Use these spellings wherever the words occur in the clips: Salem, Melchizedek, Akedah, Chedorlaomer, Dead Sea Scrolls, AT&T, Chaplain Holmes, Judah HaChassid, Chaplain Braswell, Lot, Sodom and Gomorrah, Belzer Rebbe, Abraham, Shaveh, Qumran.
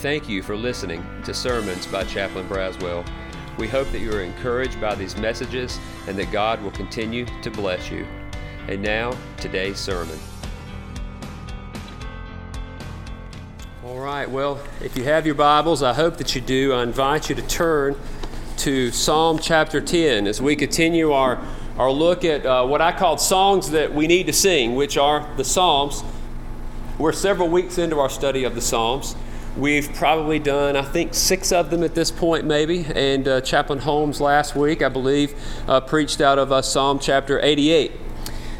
Thank you for listening to Sermons by Chaplain Braswell. We hope that you are encouraged by these messages and that God will continue to bless you. And now, today's sermon. All right, well, if you have your Bibles, I hope that you do. I invite you to turn to Psalm chapter 10 as we continue our look at what I called songs that we need to sing, which are the Psalms. We're several weeks into our study of the Psalms. We've probably done, I think, 6 of them at this point, maybe. And Chaplain Holmes last week, I believe, preached out of Psalm chapter 88.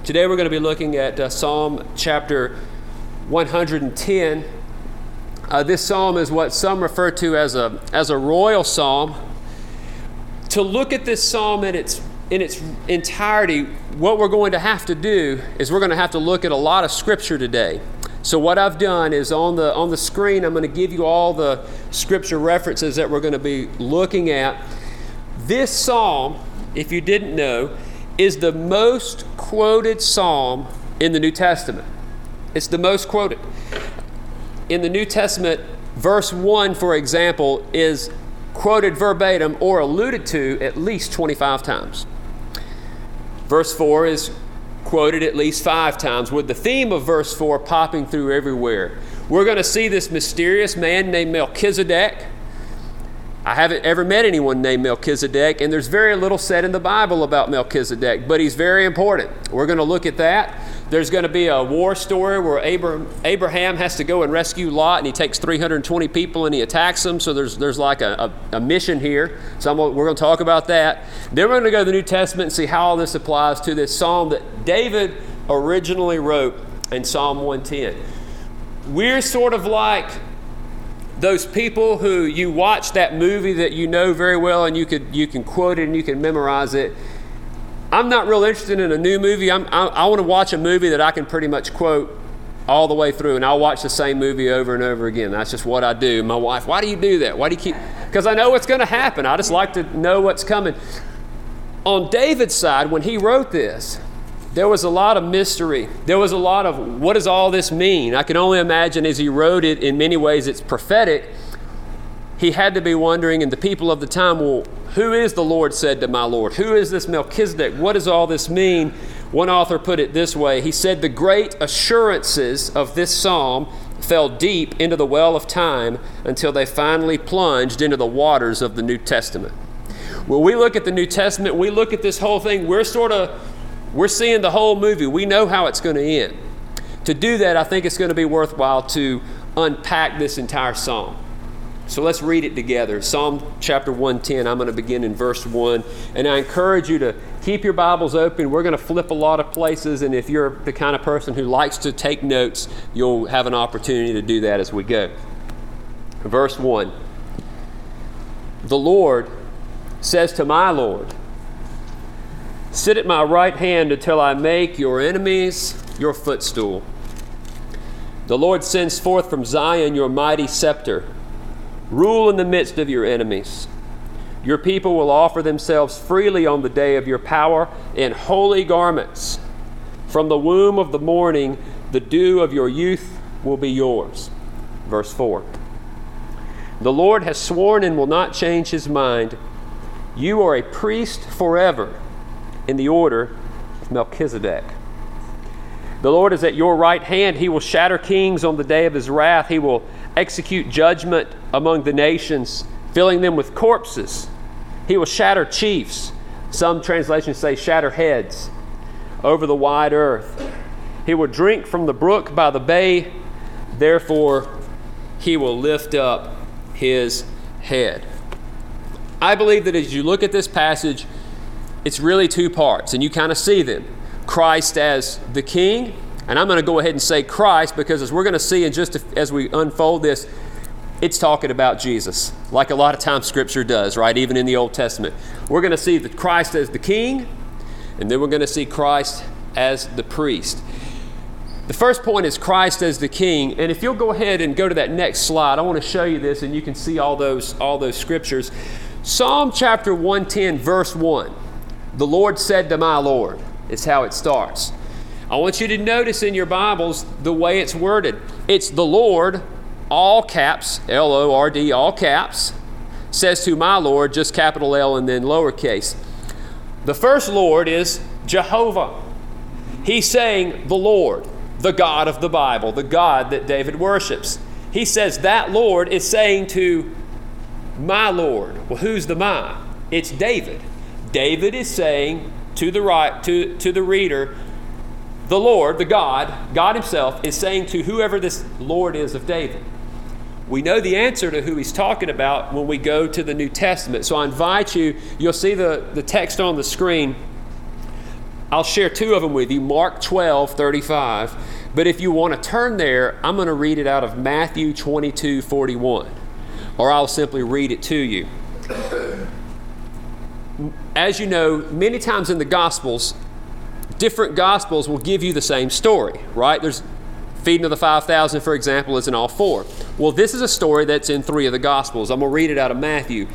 Today we're going to be looking at Psalm chapter 110. This psalm is what some refer to as a royal psalm. To look at this psalm in its entirety, what we're going to have to do is we're going to have to look at a lot of scripture today. So what I've done is on the screen, I'm going to give you all the scripture references that we're going to be looking at. This psalm, if you didn't know, is the most quoted psalm in the New Testament. It's the most quoted. In the New Testament, verse 1, for example, is quoted verbatim or alluded to at least 25 times. Verse 4 is quoted at least 5 times, with the theme of verse 4 popping through everywhere. We're going to see this mysterious man named Melchizedek. I haven't ever met anyone named Melchizedek, and there's very little said in the Bible about Melchizedek, but he's very important. We're going to look at that. There's going to be a war story where Abraham has to go and rescue Lot, and he takes 320 people and he attacks them, so there's like a mission here. So we're going to talk about that. Then we're going to go to the New Testament and see how all this applies to this psalm that David originally wrote in Psalm 110. We're sort of like those people who you watch that movie that you know very well and you can quote it and you can memorize it. I'm not real interested in a new movie. I want to watch a movie that I can pretty much quote all the way through, and I'll watch the same movie over and over again. That's just what I do. My wife, why do you do that? Why do you keep? Because I know what's going to happen. I just like to know what's coming. On David's side, when he wrote this, there was a lot of mystery. There was a lot of, what does all this mean? I can only imagine as he wrote it, in many ways it's prophetic. He had to be wondering, and the people of the time, well, who is the Lord said to my Lord? Who is this Melchizedek? What does all this mean? One author put it this way. He said, the great assurances of this psalm fell deep into the well of time until they finally plunged into the waters of the New Testament. When we look at the New Testament, we look at this whole thing, we're seeing the whole movie. We know how it's going to end. To do that, I think it's going to be worthwhile to unpack this entire psalm. So let's read it together. Psalm chapter 110, I'm going to begin in verse 1. And I encourage you to keep your Bibles open. We're going to flip a lot of places, and if you're the kind of person who likes to take notes, you'll have an opportunity to do that as we go. Verse 1. The Lord says to my Lord, sit at my right hand until I make your enemies your footstool. The Lord sends forth from Zion your mighty scepter. Rule in the midst of your enemies. Your people will offer themselves freely on the day of your power in holy garments. From the womb of the morning, the dew of your youth will be yours. Verse 4. The Lord has sworn and will not change his mind. You are a priest forever in the order of Melchizedek. The Lord is at your right hand. He will shatter kings on the day of his wrath. He will execute judgment among the nations, filling them with corpses. He will shatter chiefs. Some translations say shatter heads over the wide earth. He will drink from the brook by the bay. Therefore, he will lift up his head. I believe that as you look at this passage, it's really two parts, and you kind of see them. Christ as the king, and I'm going to go ahead and say Christ because as we're going to see in just as we unfold this, it's talking about Jesus, like a lot of times Scripture does, right? Even in the Old Testament. We're going to see that Christ as the king, and then we're going to see Christ as the priest. The first point is Christ as the king, and if you'll go ahead and go to that next slide, I want to show you this, and you can see all those scriptures. Psalm chapter 110, verse 1, the Lord said to my Lord. It's how it starts. I want you to notice in your Bibles the way it's worded. It's the Lord all caps, L-O-R-D, all caps, says to my Lord, just capital L and then lowercase. The first Lord is Jehovah. He's saying the Lord, the God of the Bible, the God that David worships. He says that Lord is saying to my Lord. Well, who's the my? It's David. David is saying to the right, to the reader, the Lord, the God, God himself, is saying to whoever this Lord is of David. We know the answer to who he's talking about when we go to the New Testament. So I invite you, you'll see the text on the screen. I'll share two of them with you, Mark 12:35. But if you want to turn there, I'm going to read it out of Matthew 22:41, or I'll simply read it to you. As you know, many times in the Gospels, different Gospels will give you the same story, right? There's feeding of the 5,000, for example, is in all four. Well, this is a story that's in three of the Gospels. I'm going to read it out of Matthew.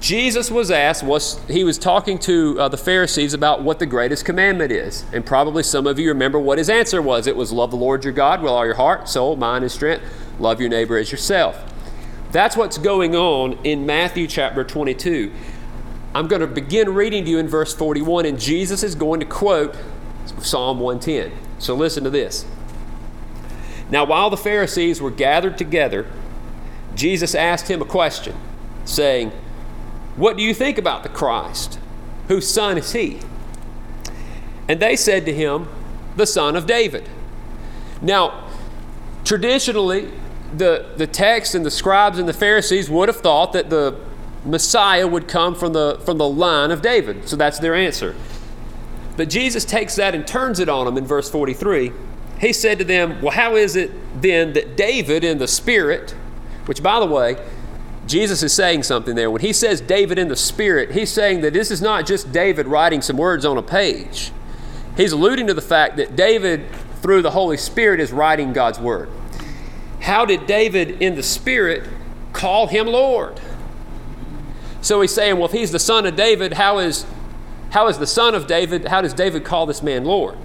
Jesus was asked, he was talking to the Pharisees about what the greatest commandment is. And probably some of you remember what his answer was. It was love the Lord your God with all your heart, soul, mind, and strength. Love your neighbor as yourself. That's what's going on in Matthew chapter 22. I'm going to begin reading to you in verse 41, and Jesus is going to quote Psalm 110. So listen to this. Now, while the Pharisees were gathered together, Jesus asked him a question, saying, "What do you think about the Christ? Whose son is he?" And they said to him, "The son of David." Now, traditionally, the text and the scribes and the Pharisees would have thought that the Messiah would come from the line of David. So that's their answer. But Jesus takes that and turns it on them in verse 43. He said to them, "Well, how is it then that David in the Spirit," which, by the way, Jesus is saying something there. When he says David in the Spirit, he's saying that this is not just David writing some words on a page. He's alluding to the fact that David, through the Holy Spirit, is writing God's word. How did David in the Spirit call him Lord? So he's saying, well, if he's the son of David, how is the son of David, how does David call this man Lord?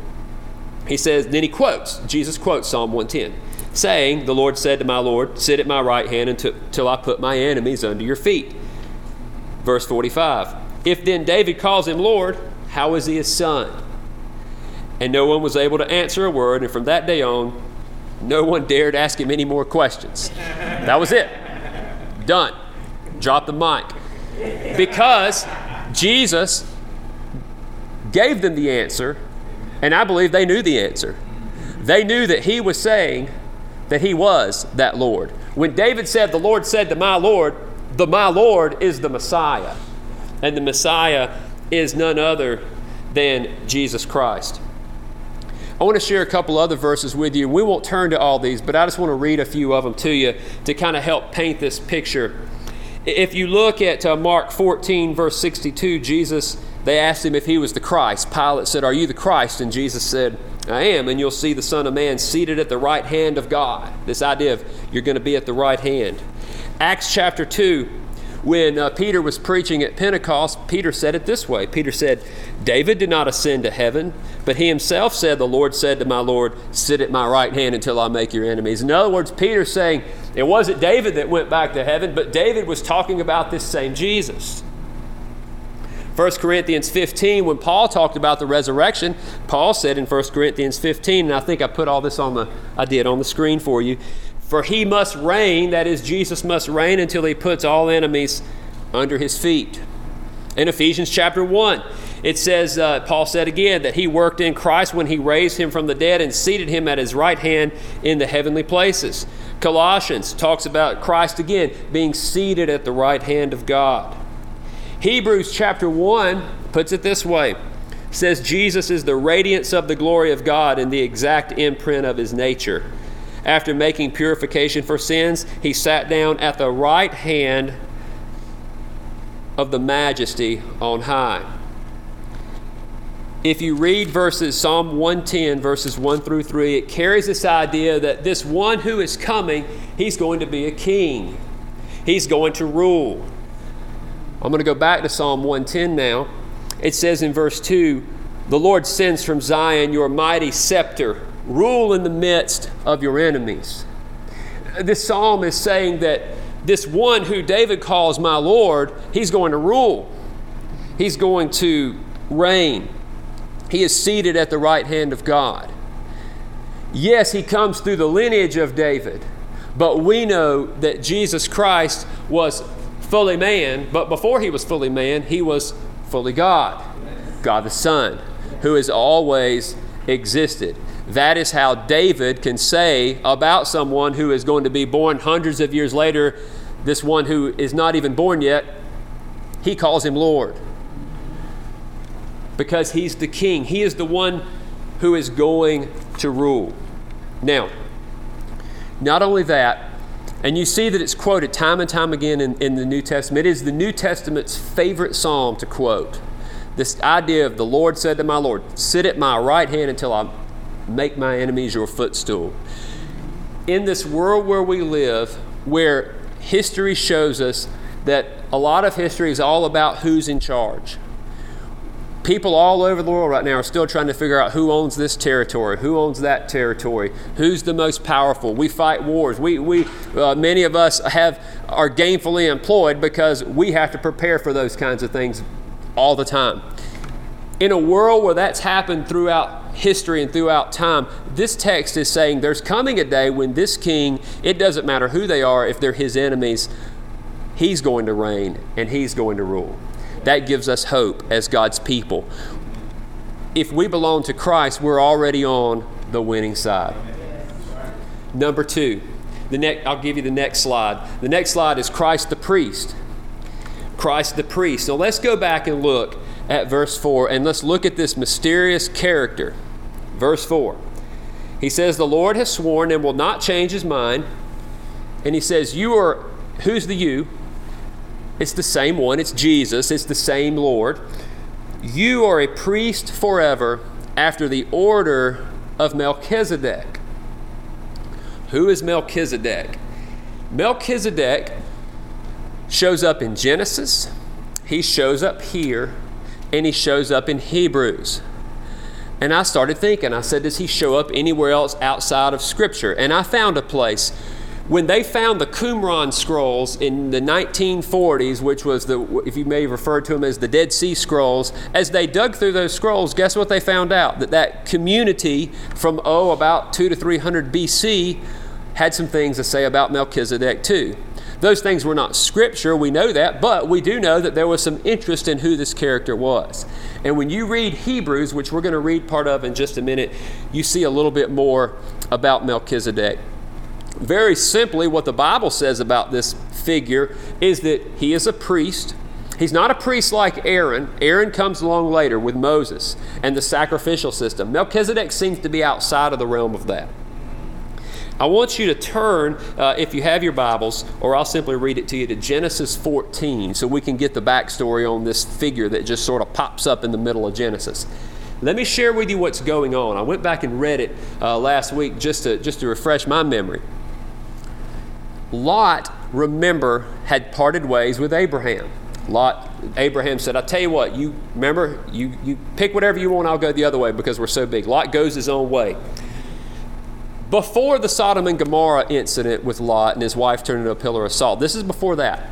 He says, then he quotes, Jesus quotes Psalm 110, saying, "The Lord said to my Lord, sit at my right hand until I put my enemies under your feet." Verse 45, if then David calls him Lord, how is he his son? And no one was able to answer a word, and from that day on, no one dared ask him any more questions. That was it. Done. Drop the mic. Because Jesus gave them the answer, and I believe they knew the answer. They knew that he was saying that he was that Lord. When David said, "The Lord said to my Lord," the my Lord is the Messiah. And the Messiah is none other than Jesus Christ. I want to share a couple other verses with you. We won't turn to all these, but I just want to read a few of them to you to kind of help paint this picture. If you look at Mark 14, verse 62, Jesus, they asked him if he was the Christ. Pilate said, "Are you the Christ?" And Jesus said, "I am, and you'll see the Son of Man seated at the right hand of God." This idea of you're going to be at the right hand. Acts chapter 2, when Peter was preaching at Pentecost, Peter said it this way. Peter said, "David did not ascend to heaven, but he himself said, 'The Lord said to my Lord, sit at my right hand until I make your enemies.'" In other words, Peter's saying, it wasn't David that went back to heaven, but David was talking about this same Jesus. 1 Corinthians 15, when Paul talked about the resurrection, Paul said in 1 Corinthians 15, and I think I put all this on the screen for you, "For he must reign," that is, Jesus must reign, "until he puts all enemies under his feet." In Ephesians chapter 1, it says, Paul said again, that he worked in Christ when he raised him from the dead and seated him at his right hand in the heavenly places. Colossians talks about Christ again being seated at the right hand of God. Hebrews chapter 1 puts it this way, says Jesus is the radiance of the glory of God and the exact imprint of his nature. After making purification for sins, he sat down at the right hand of the majesty on high. If you read verses Psalm 110, verses 1 through 3, it carries this idea that this one who is coming, he's going to be a king. He's going to rule. I'm going to go back to Psalm 110 now. It says in verse 2, "The Lord sends from Zion your mighty scepter. Rule in the midst of your enemies." this psalm is saying that this one who David calls my Lord, he's going to rule. He's going to reign. He is seated at the right hand of God. Yes, he comes through the lineage of David, but we know that Jesus Christ was fully man, but before he was fully man, he was fully God, God the Son, who has always existed. That is how David can say about someone who is going to be born hundreds of years later, this one who is not even born yet, he calls him Lord. Because he's the king. He is the one who is going to rule. Now, not only that, and you see that it's quoted time and time again in the New Testament. It is the New Testament's favorite psalm to quote. This idea of the Lord said to my Lord, sit at my right hand until I make my enemies your footstool. In this world where we live, where history shows us that a lot of history is all about who's in charge. People all over the world right now are still trying to figure out who owns this territory, who owns that territory, who's the most powerful. We fight wars. We many of us are gainfully employed because we have to prepare for those kinds of things all the time. In a world where that's happened throughout history and throughout time, this text is saying there's coming a day when this king, it doesn't matter who they are, if they're his enemies, he's going to reign and he's going to rule. That gives us hope as God's people. If we belong to Christ, we're already on the winning side. Number two, I'll give you the next slide. The next slide is Christ the priest. Christ the priest. So let's go back and look at verse 4, and let's look at this mysterious character. Verse 4. He says, the Lord has sworn and will not change his mind. And he says, who's the you? It's the same one. It's Jesus. It's the same Lord. You are a priest forever after the order of Melchizedek. Who is Melchizedek? Melchizedek shows up in Genesis. He shows up here. And he shows up in Hebrews. And I started thinking. I said, does he show up anywhere else outside of Scripture? And I found a place. When they found the Qumran scrolls in the 1940s, which was if you may refer to them as the Dead Sea Scrolls, as they dug through those scrolls, guess what they found out? That community from about 200 to 300 BC had some things to say about Melchizedek too. Those things were not Scripture, we know that, but we do know that there was some interest in who this character was. And when you read Hebrews, which we're going to read part of in just a minute, you see a little bit more about Melchizedek. Very simply, what the Bible says about this figure is that he is a priest. He's not a priest like Aaron. Aaron comes along later with Moses and the sacrificial system. Melchizedek seems to be outside of the realm of that. I want you to turn, if you have your Bibles, or I'll simply read it to you, to Genesis 14 so we can get the backstory on this figure that just sort of pops up in the middle of Genesis. Let me share with you what's going on. I went back and read it last week just to refresh my memory. Lot, remember, had parted ways with Abraham. Abraham said, I tell you what, you remember, you pick whatever you want, I'll go the other way because we're so big. Lot goes his own way. Before the Sodom and Gomorrah incident with Lot and his wife turned into a pillar of salt, this is before that,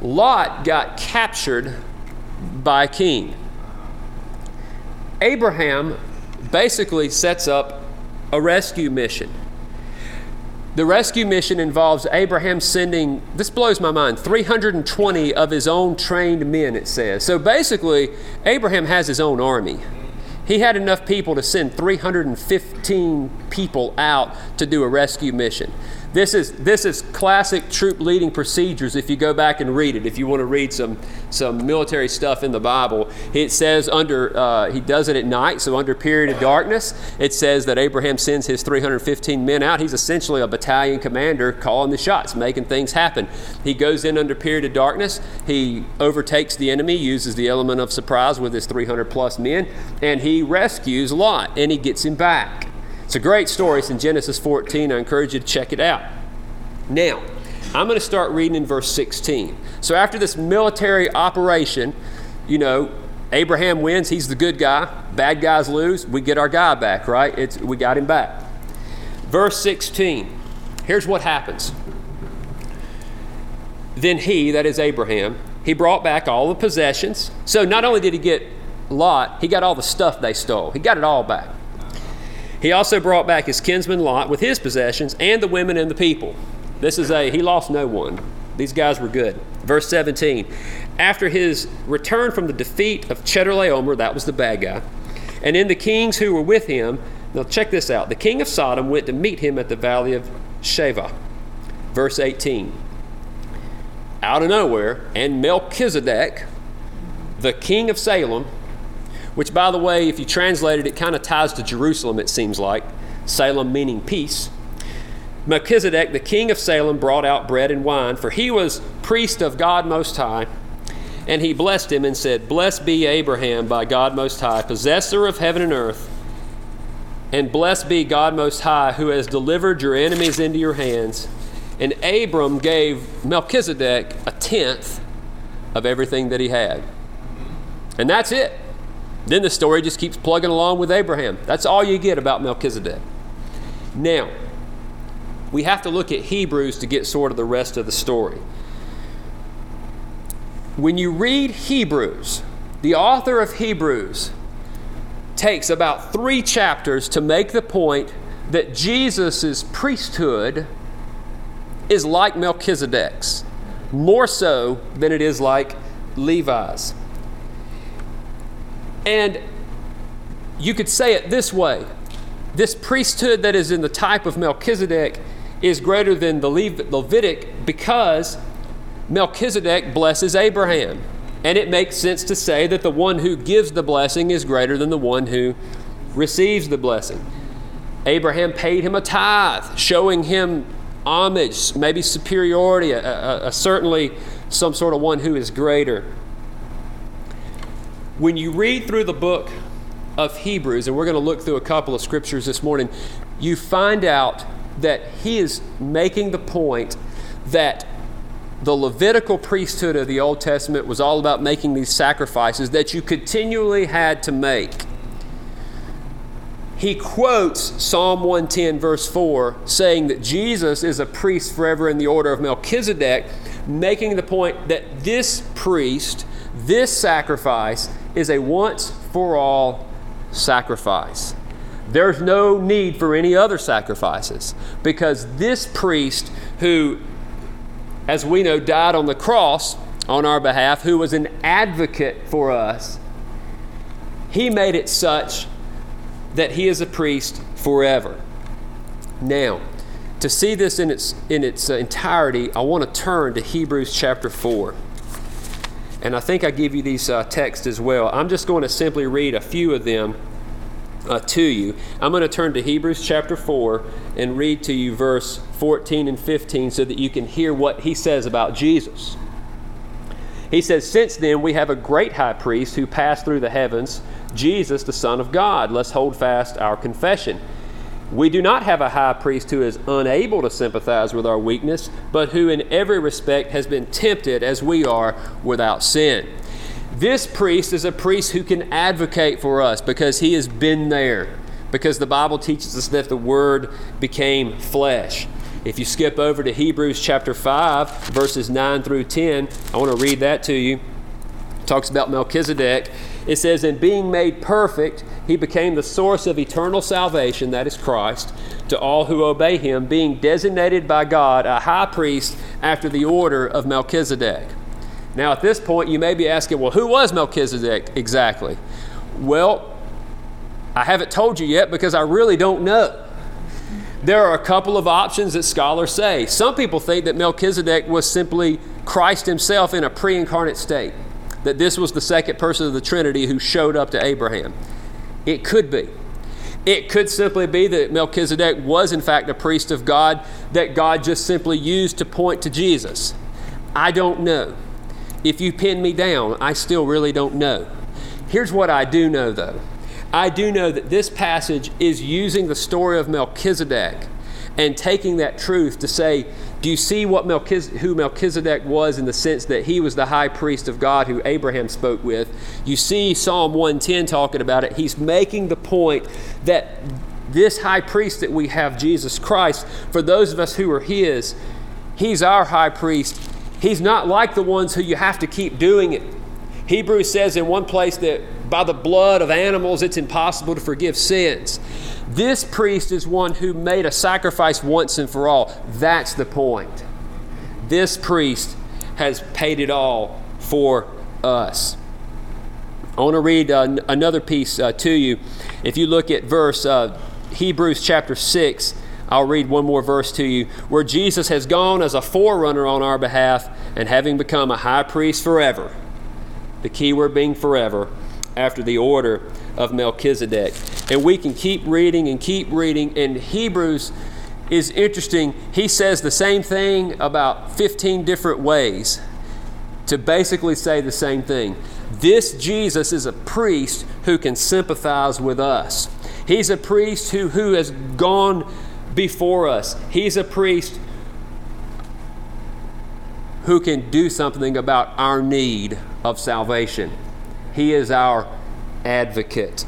Lot got captured by a king. Abraham basically sets up a rescue mission. The rescue mission involves Abraham sending, this blows my mind, 320 of his own trained men, it says. So basically, Abraham has his own army. He had enough people to send 315 people out to do a rescue mission. This is classic troop leading procedures if you go back and read it. If you want to read some military stuff in the Bible, it says he does it at night, so under period of darkness, it says that Abraham sends his 315 men out. He's essentially a battalion commander calling the shots, making things happen. He goes in under period of darkness. He overtakes the enemy, uses the element of surprise with his 300 plus men, and he rescues Lot, and he gets him back. It's a great story. It's in Genesis 14. I encourage you to check it out. Now, I'm going to start reading in verse 16. So after this military operation, Abraham wins. He's the good guy. Bad guys lose. We get our guy back, right? We got him back. Verse 16. Here's what happens. Then he, that is Abraham, he brought back all the possessions. So not only did he get Lot, he got all the stuff they stole. He got it all back. He also brought back his kinsman Lot with his possessions and the women and the people. He lost no one. These guys were good. Verse 17, after his return from the defeat of Chedorlaomer, that was the bad guy, and in the kings who were with him, now check this out, the king of Sodom went to meet him at the valley of Shaveh. Verse 18, out of nowhere, and Melchizedek, the king of Salem, which, by the way, if you translate it, it kind of ties to Jerusalem, it seems like, Salem meaning peace. Melchizedek, the king of Salem, brought out bread and wine, for he was priest of God Most High, and he blessed him and said, blessed be Abraham by God Most High, possessor of heaven and earth, and blessed be God Most High, who has delivered your enemies into your hands. And Abram gave Melchizedek a tenth of everything that he had. And that's it. Then the story just keeps plugging along with Abraham. That's all you get about Melchizedek. Now, we have to look at Hebrews to get sort of the rest of the story. When you read Hebrews, the author of Hebrews takes about 3 chapters to make the point that Jesus' priesthood is like Melchizedek's, more so than it is like Levi's. And you could say it this way. This priesthood that is in the type of Melchizedek is greater than the Levitic because Melchizedek blesses Abraham. And it makes sense to say that the one who gives the blessing is greater than the one who receives the blessing. Abraham paid him a tithe, showing him homage, maybe superiority, certainly some sort of one who is greater. When you read through the book of Hebrews, and we're going to look through a couple of scriptures this morning, you find out that he is making the point that the Levitical priesthood of the Old Testament was all about making these sacrifices that you continually had to make. He quotes Psalm 110, verse 4, saying that Jesus is a priest forever in the order of Melchizedek, making the point that this priest, this sacrifice, is a once-for-all sacrifice. There's no need for any other sacrifices because this priest who, as we know, died on the cross on our behalf, who was an advocate for us, he made it such that he is a priest forever. Now, to see this in its entirety, I want to turn to Hebrews chapter 4. And I think I give you these texts as well. I'm just going to simply read a few of them to you. I'm going to turn to Hebrews chapter 4 and read to you verse 14 and 15 so that you can hear what he says about Jesus. He says, since then we have a great high priest who passed through the heavens, Jesus, the Son of God. Let's hold fast our confession. We do not have a high priest who is unable to sympathize with our weakness, but who in every respect has been tempted as we are without sin. This priest is a priest who can advocate for us because he has been there, because the Bible teaches us that the Word became flesh. If you skip over to Hebrews chapter 5, verses 9 through 10, I want to read that to you. It talks about Melchizedek. It says, and being made perfect, he became the source of eternal salvation, that is Christ, to all who obey him, being designated by God a high priest after the order of Melchizedek. Now, at this point, you may be asking, well, who was Melchizedek exactly? Well, I haven't told you yet because I really don't know. There are a couple of options that scholars say. Some people think that Melchizedek was simply Christ himself in a pre-incarnate state, that this was the second person of the Trinity who showed up to Abraham. It could be. It could simply be that Melchizedek was in fact a priest of God that God just simply used to point to Jesus. I don't know. If you pin me down, I still really don't know. Here's what I do know though. I do know that this passage is using the story of Melchizedek and taking that truth to say, do you see what who Melchizedek was in the sense that he was the high priest of God who Abraham spoke with? You see Psalm 110 talking about it. He's making the point that this high priest that we have, Jesus Christ, for those of us who are his, he's our high priest. He's not like the ones who you have to keep doing it. Hebrews says in one place that by the blood of animals it's impossible to forgive sins. This priest is one who made a sacrifice once and for all. That's the point. This priest has paid it all for us. I want to read another piece to you. If you look at verse Hebrews chapter 6, I'll read one more verse to you, where Jesus has gone as a forerunner on our behalf and having become a high priest forever. The key word being forever, after the order of Melchizedek. And we can keep reading, and Hebrews is interesting. He says the same thing about 15 different ways to basically say the same thing. This Jesus is a priest who can sympathize with us. He's a priest who has gone before us. He's a priest who can do something about our need of salvation. He is our advocate.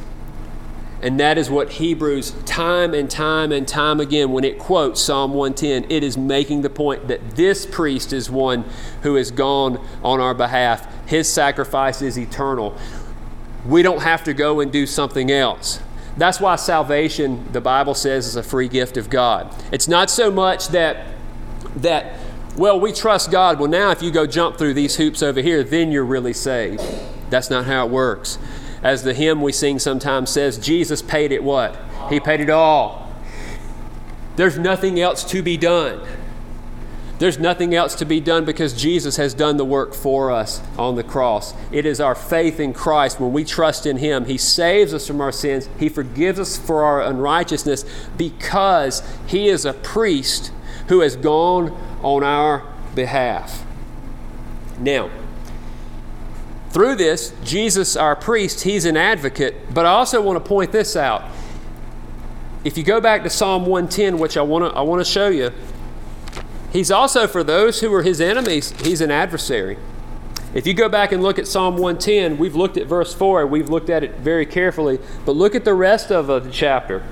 And that is what Hebrews, time and time and time again, when it quotes Psalm 110, it is making the point that this priest is one who has gone on our behalf. His sacrifice is eternal. We don't have to go and do something else. That's why salvation, the Bible says, is a free gift of God. It's not so much that well, we trust God. Well, now if you go jump through these hoops over here, then you're really saved. That's not how it works. As the hymn we sing sometimes says, Jesus paid it what? He paid it all. There's nothing else to be done. There's nothing else to be done because Jesus has done the work for us on the cross. It is our faith in Christ. When we trust in Him, He saves us from our sins. He forgives us for our unrighteousness because He is a priest who has gone on our behalf. Now, through this, Jesus, our priest, he's an advocate, but I also want to point this out. If you go back to Psalm 110, which I want to show you, he's also, for those who are his enemies, he's an adversary. If you go back and look at Psalm 110, we've looked at verse 4, and we've looked at it very carefully, but look at the rest of the chapter.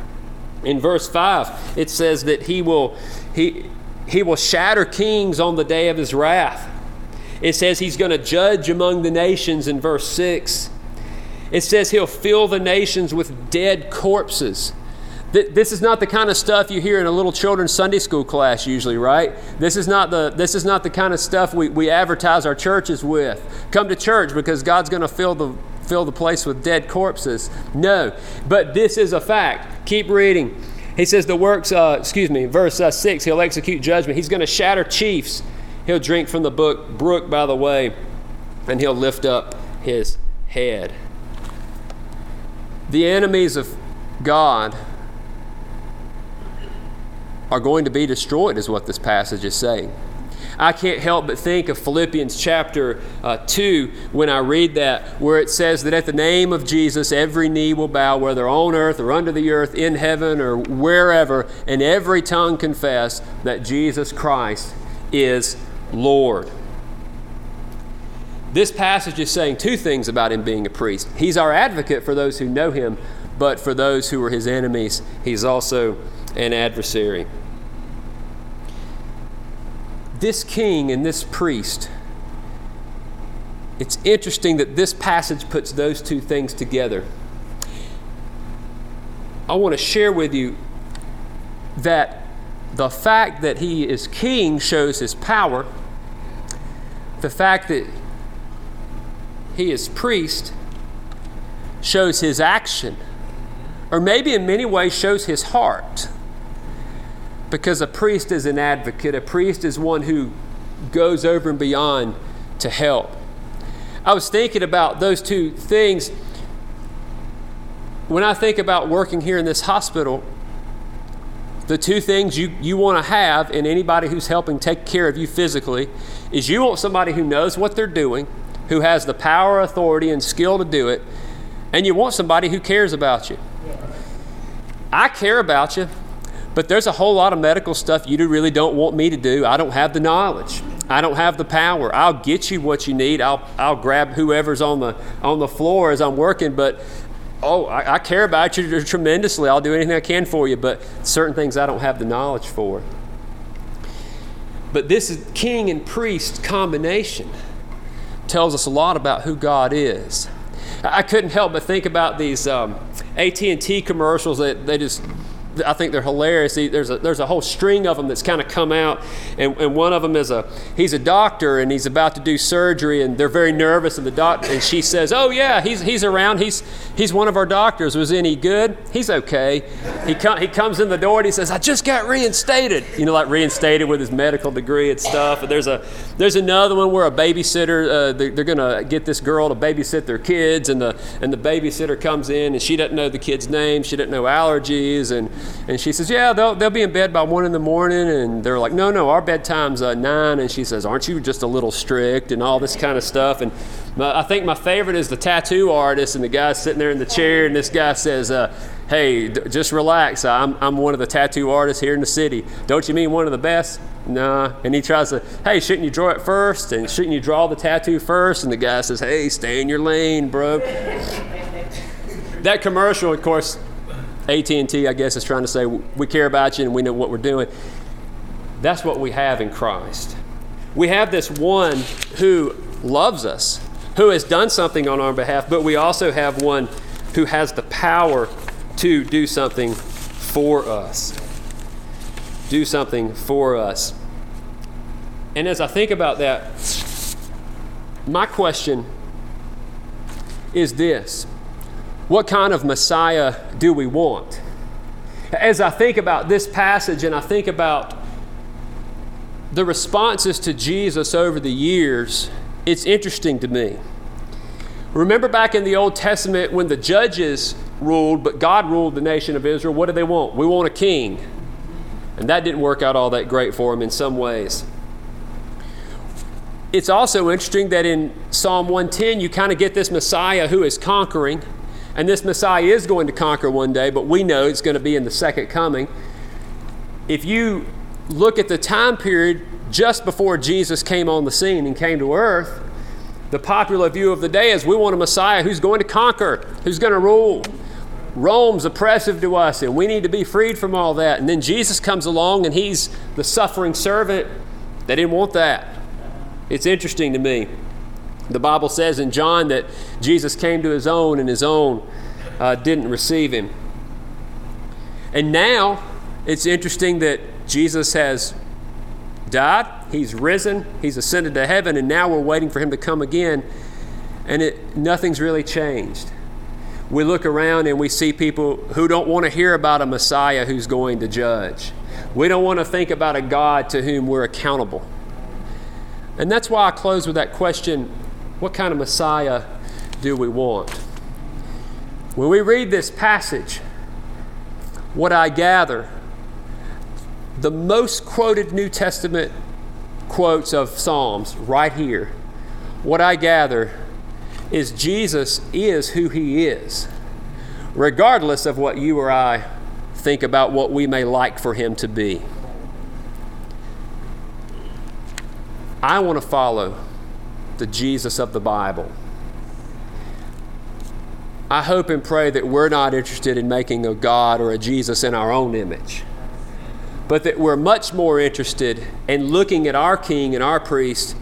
In verse 5, it says that he will shatter kings on the day of his wrath. It says he's going to judge among the nations in verse 6. It says he'll fill the nations with dead corpses. This is not the kind of stuff you hear in a little children's Sunday school class usually, right? This is not the kind of stuff we advertise our churches with. Come to church because God's going to fill the place with dead corpses. No, but this is a fact. Keep reading. He says the works, verse 6, he'll execute judgment. He's going to shatter chiefs. He'll drink from the brook by the way, and he'll lift up his head. The enemies of God are going to be destroyed is what this passage is saying. I can't help but think of Philippians chapter 2 when I read that, where it says that at the name of Jesus every knee will bow, whether on earth or under the earth, in heaven or wherever, and every tongue confess that Jesus Christ is Lord. This passage is saying two things about him being a priest. He's our advocate for those who know him, but for those who are his enemies, he's also an adversary. This king and this priest, it's interesting that this passage puts those two things together. I want to share with you that the fact that he is king shows his power. The fact that he is priest shows his action, or maybe in many ways shows his heart. Because a priest is an advocate. A priest is one who goes over and beyond to help. I was thinking about those two things. When I think about working here in this hospital, the two things you want to have in anybody who's helping take care of you physically is you want somebody who knows what they're doing, who has the power, authority, and skill to do it, and you want somebody who cares about you. I care about you. But there's a whole lot of medical stuff you really don't want me to do. I don't have the knowledge. I don't have the power. I'll get you what you need. I'll grab whoever's on the floor as I'm working, but oh, I care about you tremendously. I'll do anything I can for you, but certain things I don't have the knowledge for. But this is king and priest combination tells us a lot about who God is. I couldn't help but think about these AT&T commercials that they just, I think they're hilarious. There's a whole string of them that's kind of come out, and one of them is he's a doctor and he's about to do surgery, and they're very nervous, and the doctor, and she says, "Oh yeah, he's around. He's one of our doctors. Was any good? He's okay. He comes in the door and he says, 'I just got reinstated.'" You know, like reinstated with his medical degree and stuff. And there's another one where a babysitter they're gonna get this girl to babysit their kids, and the babysitter comes in and she doesn't know the kid's name, she doesn't know allergies, and she says, "Yeah, they'll be in bed by 1 a.m. And they're like, "No, our bedtime's 9. And she says, "Aren't you just a little strict?" And all this kind of stuff. And I think my favorite is the tattoo artist, and the guy's sitting there in the chair, and this guy says, "Hey, just relax. I'm one of the tattoo artists here in the city. Don't you mean one of the best?" "Nah." And he tries to, "Hey, shouldn't you draw it first? And shouldn't you draw the tattoo first?" And the guy says, "Hey, stay in your lane, bro." That commercial, of course, AT&T, I guess, is trying to say, we care about you and we know what we're doing. That's what we have in Christ. We have this one who loves us, who has done something on our behalf, but we also have one who has the power to do something for us. Do something for us. And as I think about that, my question is this: what kind of Messiah do we want? As I think about this passage and I think about the responses to Jesus over the years, it's interesting to me. Remember back in the Old Testament when the judges ruled, but God ruled the nation of Israel, what do they want? We want a king. And that didn't work out all that great for them in some ways. It's also interesting that in Psalm 110, you kind of get this Messiah who is conquering. And this Messiah is going to conquer one day, but we know it's going to be in the second coming. If you look at the time period just before Jesus came on the scene and came to earth, the popular view of the day is we want a Messiah who's going to conquer, who's going to rule. Rome's oppressive to us, and we need to be freed from all that. And then Jesus comes along, and he's the suffering servant. They didn't want that. It's interesting to me. The Bible says in John that Jesus came to his own, and his own didn't receive him. And now it's interesting that Jesus has died, he's risen, he's ascended to heaven, and now we're waiting for him to come again, and nothing's really changed. We look around and we see people who don't want to hear about a Messiah who's going to judge. We don't want to think about a God to whom we're accountable. And that's why I close with that question: what kind of Messiah do we want? When we read this passage, what I gather, the most quoted New Testament quotes of Psalms right here, what I gather is Jesus is who he is, regardless of what you or I think about what we may like for him to be. I want to follow the Jesus of the Bible. I hope and pray that we're not interested in making a God or a Jesus in our own image, but that we're much more interested in looking at our king and our priest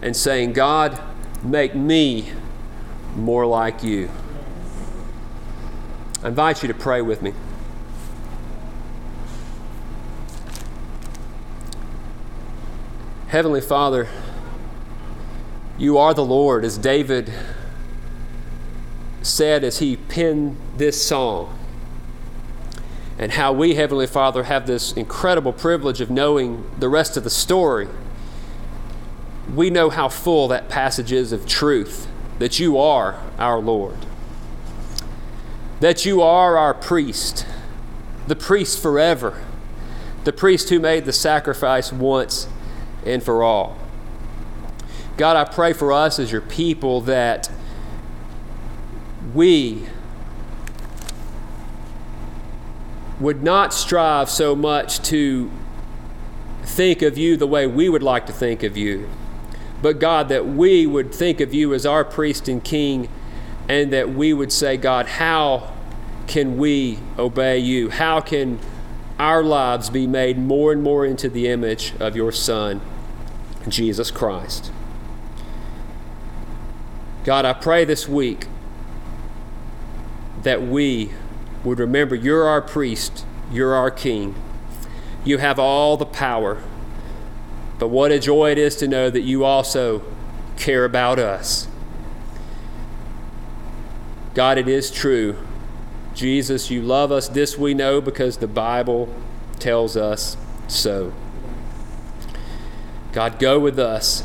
and saying, "God, make me more like you." I invite you to pray with me. Heavenly Father, you are the Lord, as David said as he penned this song, and how we, Heavenly Father, have this incredible privilege of knowing the rest of the story. We know how full that passage is of truth, that you are our Lord, that you are our priest, the priest forever, the priest who made the sacrifice once and for all. God, I pray for us as your people that we would not strive so much to think of you the way we would like to think of you, but God, that we would think of you as our priest and king and that we would say, God, how can we obey you? How can our lives be made more and more into the image of your Son, Jesus Christ? God, I pray this week that we would remember you're our priest, you're our king. You have all the power. But what a joy it is to know that you also care about us. God, it is true. Jesus, you love us. This we know because the Bible tells us so. God, go with us.